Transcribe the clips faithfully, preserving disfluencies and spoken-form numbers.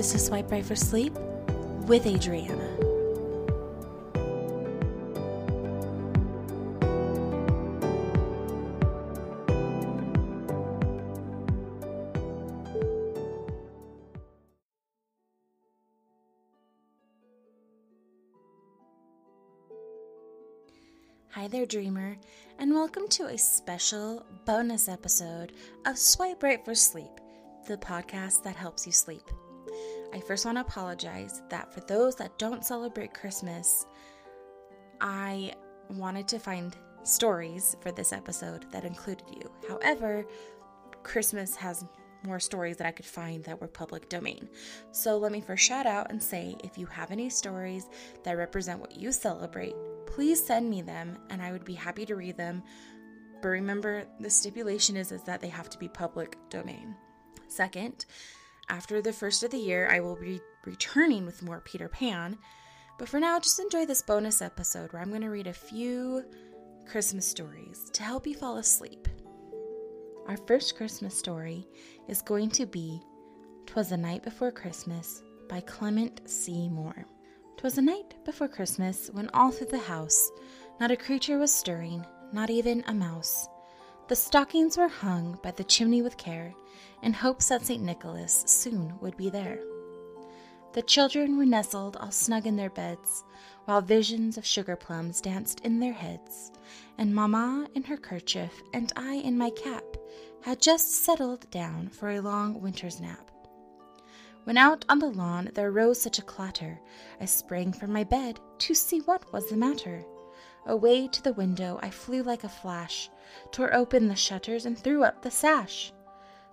This is Swipe Right for Sleep with Adriana. Hi there, dreamer, and welcome to a special bonus episode of Swipe Right for Sleep, the podcast that helps you sleep. I first want to apologize that for those that don't celebrate Christmas, I wanted to find stories for this episode that included you. However, Christmas has more stories that I could find that were public domain. So let me first shout out and say, if you have any stories that represent what you celebrate, please send me them, and I would be happy to read them. But remember, the stipulation is, is that they have to be public domain. Second, after the first of the year, I will be returning with more Peter Pan. But for now, just enjoy this bonus episode where I'm going to read a few Christmas stories to help you fall asleep. Our first Christmas story is going to be Twas the Night Before Christmas by Clement C. Moore. 'Twas the night before Christmas, when all through the house not a creature was stirring, not even a mouse. The stockings were hung by the chimney with care, in hopes that Saint Nicholas soon would be there. The children were nestled all snug in their beds, while visions of sugar plums danced in their heads, and Mamma in her kerchief and I in my cap had just settled down for a long winter's nap. When out on the lawn there rose such a clatter, I sprang from my bed to see what was the matter. Away to the window I flew like a flash, tore open the shutters and threw up the sash.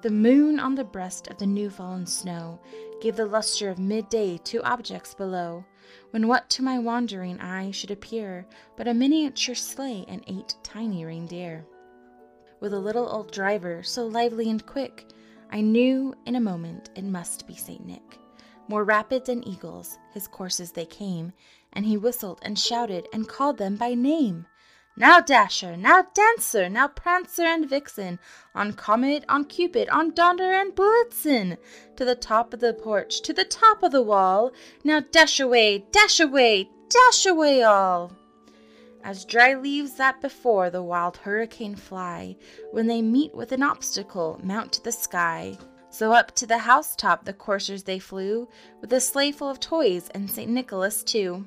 The moon on the breast of the new-fallen snow gave the luster of midday to objects below, when what to my wandering eye should appear but a miniature sleigh and eight tiny reindeer. With a little old driver so lively and quick, I knew in a moment it must be Saint Nick. More rapid than eagles his courses they came, and he whistled and shouted and called them by name. Now Dasher, now Dancer, now Prancer and Vixen, on Comet, on Cupid, on Donder and Blitzen, to the top of the porch, to the top of the wall, now dash away, dash away, dash away all. As dry leaves that before the wild hurricane fly, when they meet with an obstacle, mount to the sky. So up to the housetop the coursers they flew, with a sleigh full of toys and Saint Nicholas too.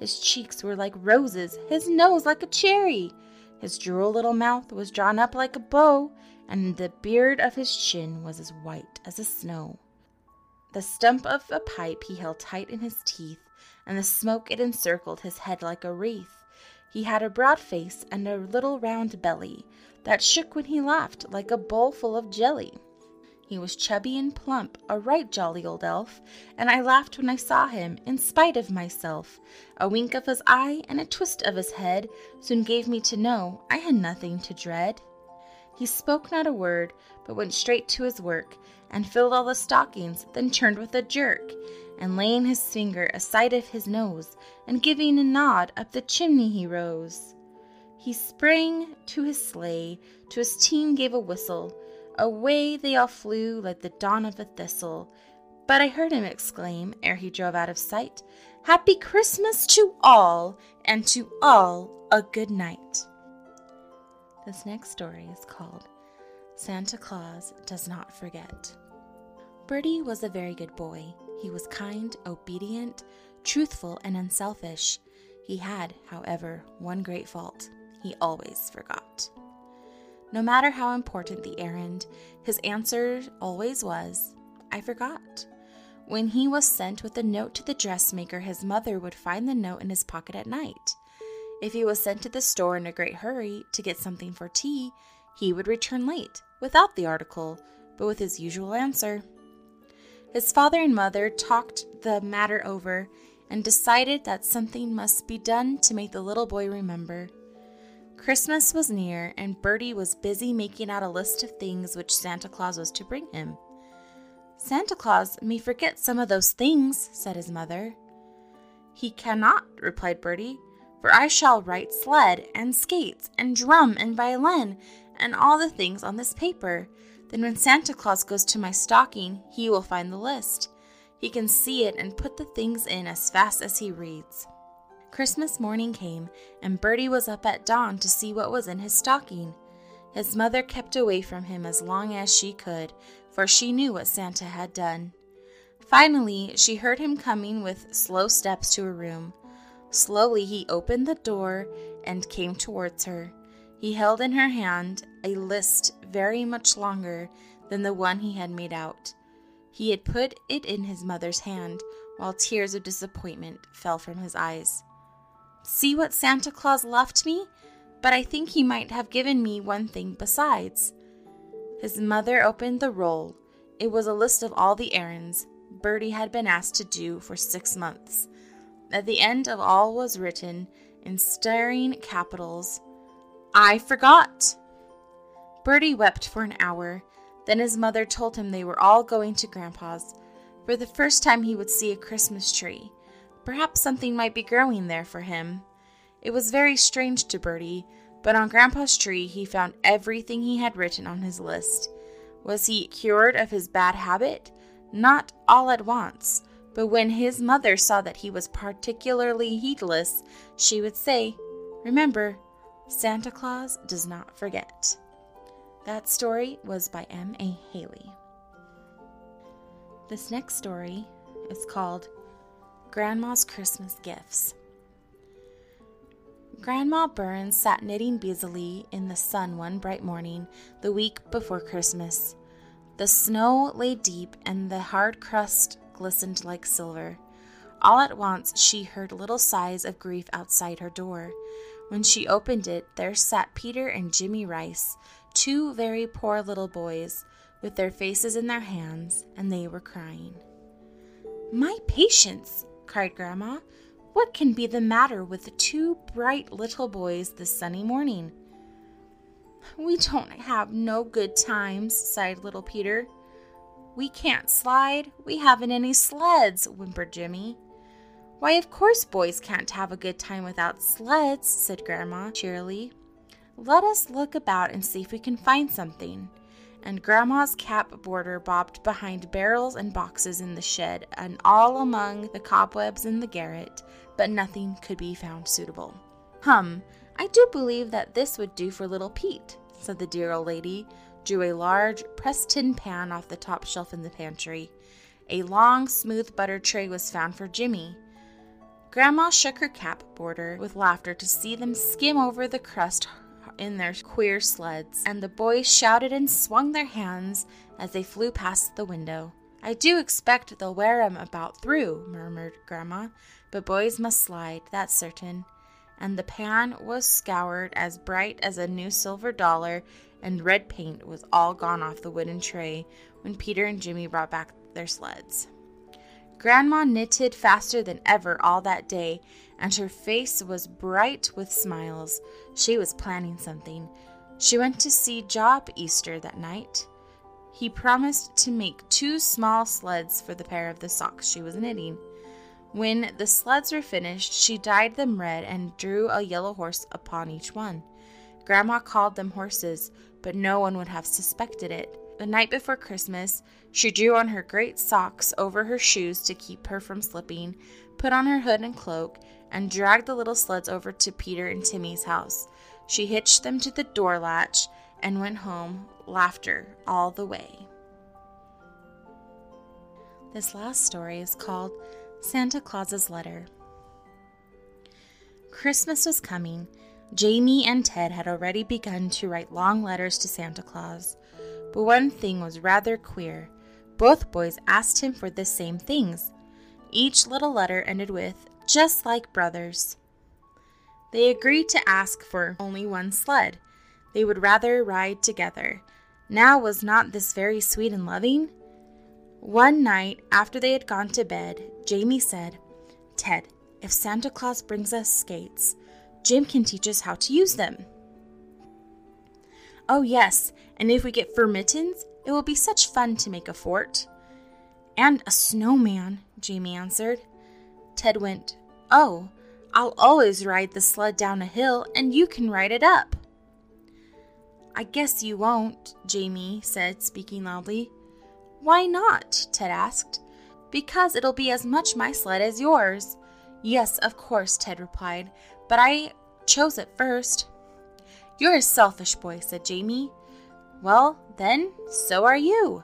His cheeks were like roses, his nose like a cherry! His droll little mouth was drawn up like a bow, and the beard of his chin was as white as the snow. The stump of a pipe he held tight in his teeth, and the smoke it encircled his head like a wreath. He had a broad face and a little round belly that shook when he laughed like a bowl full of jelly. He was chubby and plump, a right jolly old elf, and I laughed when I saw him, in spite of myself. A wink of his eye and a twist of his head soon gave me to know I had nothing to dread. He spoke not a word, but went straight to his work, and filled all the stockings, then turned with a jerk, and laying his finger aside of his nose, and giving a nod, up the chimney he rose. He sprang to his sleigh, to his team gave a whistle, away they all flew like the dawn of a thistle, but I heard him exclaim, ere he drove out of sight, Happy Christmas to all, and to all a good night. This next story is called Santa Claus Does Not Forget. Bertie was a very good boy. He was kind, obedient, truthful, and unselfish. He had, however, one great fault. He always forgot. No matter how important the errand, his answer always was, I forgot. When he was sent with a note to the dressmaker, his mother would find the note in his pocket at night. If he was sent to the store in a great hurry to get something for tea, he would return late, without the article, but with his usual answer. His father and mother talked the matter over and decided that something must be done to make the little boy remember. Christmas was near, and Bertie was busy making out a list of things which Santa Claus was to bring him. "Santa Claus may forget some of those things," said his mother. "He cannot," replied Bertie, "for I shall write sled and skates and drum and violin and all the things on this paper. Then when Santa Claus goes to my stocking, he will find the list. He can see it and put the things in as fast as he reads." Christmas morning came, and Bertie was up at dawn to see what was in his stocking. His mother kept away from him as long as she could, for she knew what Santa had done. Finally, she heard him coming with slow steps to her room. Slowly, he opened the door and came towards her. He held in her hand a list very much longer than the one he had made out. He had put it in his mother's hand, while tears of disappointment fell from his eyes. "See what Santa Claus left me? But I think he might have given me one thing besides." His mother opened the roll. It was a list of all the errands Bertie had been asked to do for six months. At the end of all was written, in staring capitals, "I forgot." Bertie wept for an hour. Then his mother told him they were all going to Grandpa's. For the first time he would see a Christmas tree. Perhaps something might be growing there for him. It was very strange to Bertie, but on Grandpa's tree he found everything he had written on his list. Was he cured of his bad habit? Not all at once, but when his mother saw that he was particularly heedless, she would say, "Remember, Santa Claus does not forget." That story was by M. A. Haley. This next story is called Grandma's Christmas Gifts. Grandma Burns sat knitting busily in the sun one bright morning the week before Christmas. The snow lay deep and the hard crust glistened like silver. All at once she heard little sighs of grief outside her door. When she opened it, there sat Peter and Jimmy Rice, two very poor little boys, with their faces in their hands, and they were crying. "My patience!" cried Grandma. "What can be the matter with the two bright little boys this sunny morning?" "We don't have no good times," sighed little Peter. "We can't slide. We haven't any sleds," whimpered Jimmy. "Why, of course boys can't have a good time without sleds," said Grandma cheerily. "Let us look about and see if we can find something." And Grandma's cap border bobbed behind barrels and boxes in the shed and all among the cobwebs in the garret, but nothing could be found suitable. "Hum, I do believe that this would do for little Pete," said the dear old lady, drew a large pressed tin pan off the top shelf in the pantry. A long, smooth butter tray was found for Jimmy. Grandma shook her cap border with laughter to see them skim over the crust in their queer sleds, and the boys shouted and swung their hands as they flew past the window. "I do expect they'll wear 'em about through," murmured Grandma, "but boys must slide, that's certain." And the pan was scoured as bright as a new silver dollar, and red paint was all gone off the wooden tray when Peter and Jimmy brought back their sleds. Grandma knitted faster than ever all that day, and her face was bright with smiles. She was planning something. She went to see Job Easter that night. He promised to make two small sleds for the pair of the socks she was knitting. When the sleds were finished, she dyed them red and drew a yellow horse upon each one. Grandma called them horses, but no one would have suspected it. The night before Christmas, she drew on her great socks over her shoes to keep her from slipping, put on her hood and cloak, and dragged the little sleds over to Peter and Timmy's house. She hitched them to the door latch and went home, laughter all the way. This last story is called Santa Claus's Letter. Christmas was coming. Jamie and Ted had already begun to write long letters to Santa Claus. But one thing was rather queer. Both boys asked him for the same things. Each little letter ended with, "Just like brothers." They agreed to ask for only one sled. They would rather ride together. Now was not this very sweet and loving? One night, after they had gone to bed, Jamie said, "Ted, if Santa Claus brings us skates, Jim can teach us how to use them." "Oh yes, and if we get fur mittens, it will be such fun to make a fort." "And a snowman," Jamie answered. Ted went, "Oh, I'll always ride the sled down a hill and you can ride it up." "I guess you won't," Jamie said, speaking loudly. "Why not?" Ted asked. "Because it'll be as much my sled as yours." "Yes, of course," Ted replied, "but I chose it first." "You're a selfish boy," said Jamie. "Well, then, so are you."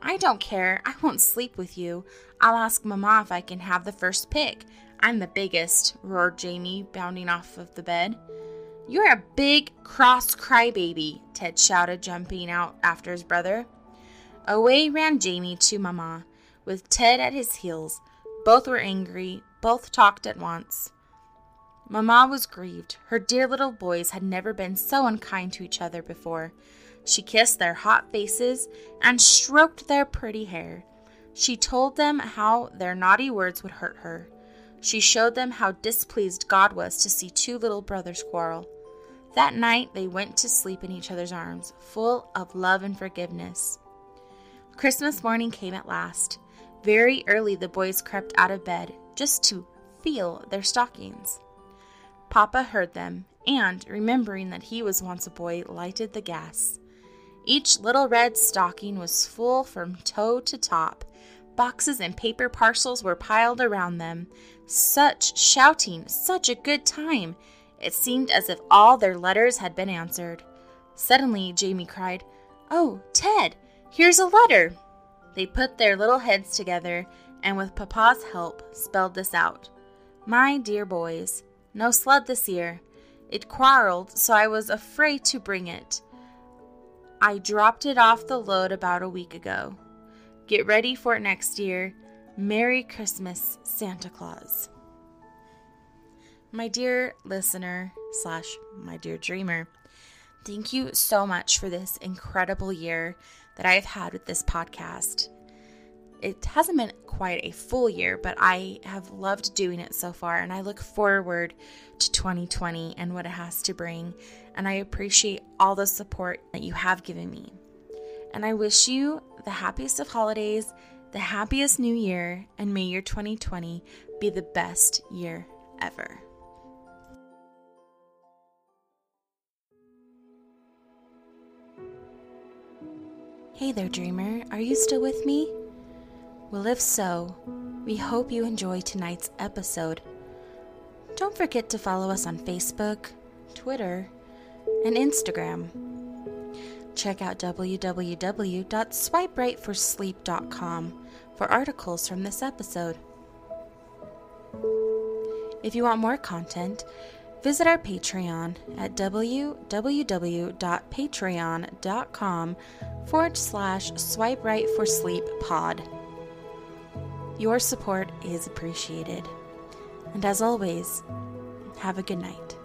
"I don't care. I won't sleep with you. I'll ask Mama if I can have the first pick. I'm the biggest," roared Jamie, bounding off of the bed. "You're a big, cross crybaby," Ted shouted, jumping out after his brother. Away ran Jamie to Mama, with Ted at his heels. Both were angry. Both talked at once. Mama was grieved. Her dear little boys had never been so unkind to each other before. She kissed their hot faces and stroked their pretty hair. She told them how their naughty words would hurt her. She showed them how displeased God was to see two little brothers quarrel. That night, they went to sleep in each other's arms, full of love and forgiveness. Christmas morning came at last. Very early, the boys crept out of bed just to feel their stockings. Papa heard them, and, remembering that he was once a boy, lighted the gas. Each little red stocking was full from toe to top. Boxes and paper parcels were piled around them. Such shouting, such a good time. It seemed as if all their letters had been answered. Suddenly, Jamie cried, "Oh, Ted, here's a letter." They put their little heads together and, with Papa's help, spelled this out. "My dear boys, no sled this year. It quarreled, so I was afraid to bring it. I dropped it off the load about a week ago. Get ready for it next year. Merry Christmas, Santa Claus." My dear listener slash my dear dreamer, thank you so much for this incredible year that I've had with this podcast. It hasn't been quite a full year, but I have loved doing it so far, and I look forward to twenty twenty and what it has to bring, and I appreciate all the support that you have given me. And I wish you the happiest of holidays, the happiest new year, and may your twenty twenty be the best year ever. Hey there, dreamer. Are you still with me? Well, if so, we hope you enjoy tonight's episode. Don't forget to follow us on Facebook, Twitter, and Instagram. Check out w w w dot swipe right for sleep dot com for articles from this episode. If you want more content, visit our Patreon at w w w dot patreon dot com forward slash swipe right for sleep pod. Your support is appreciated. And as always, have a good night.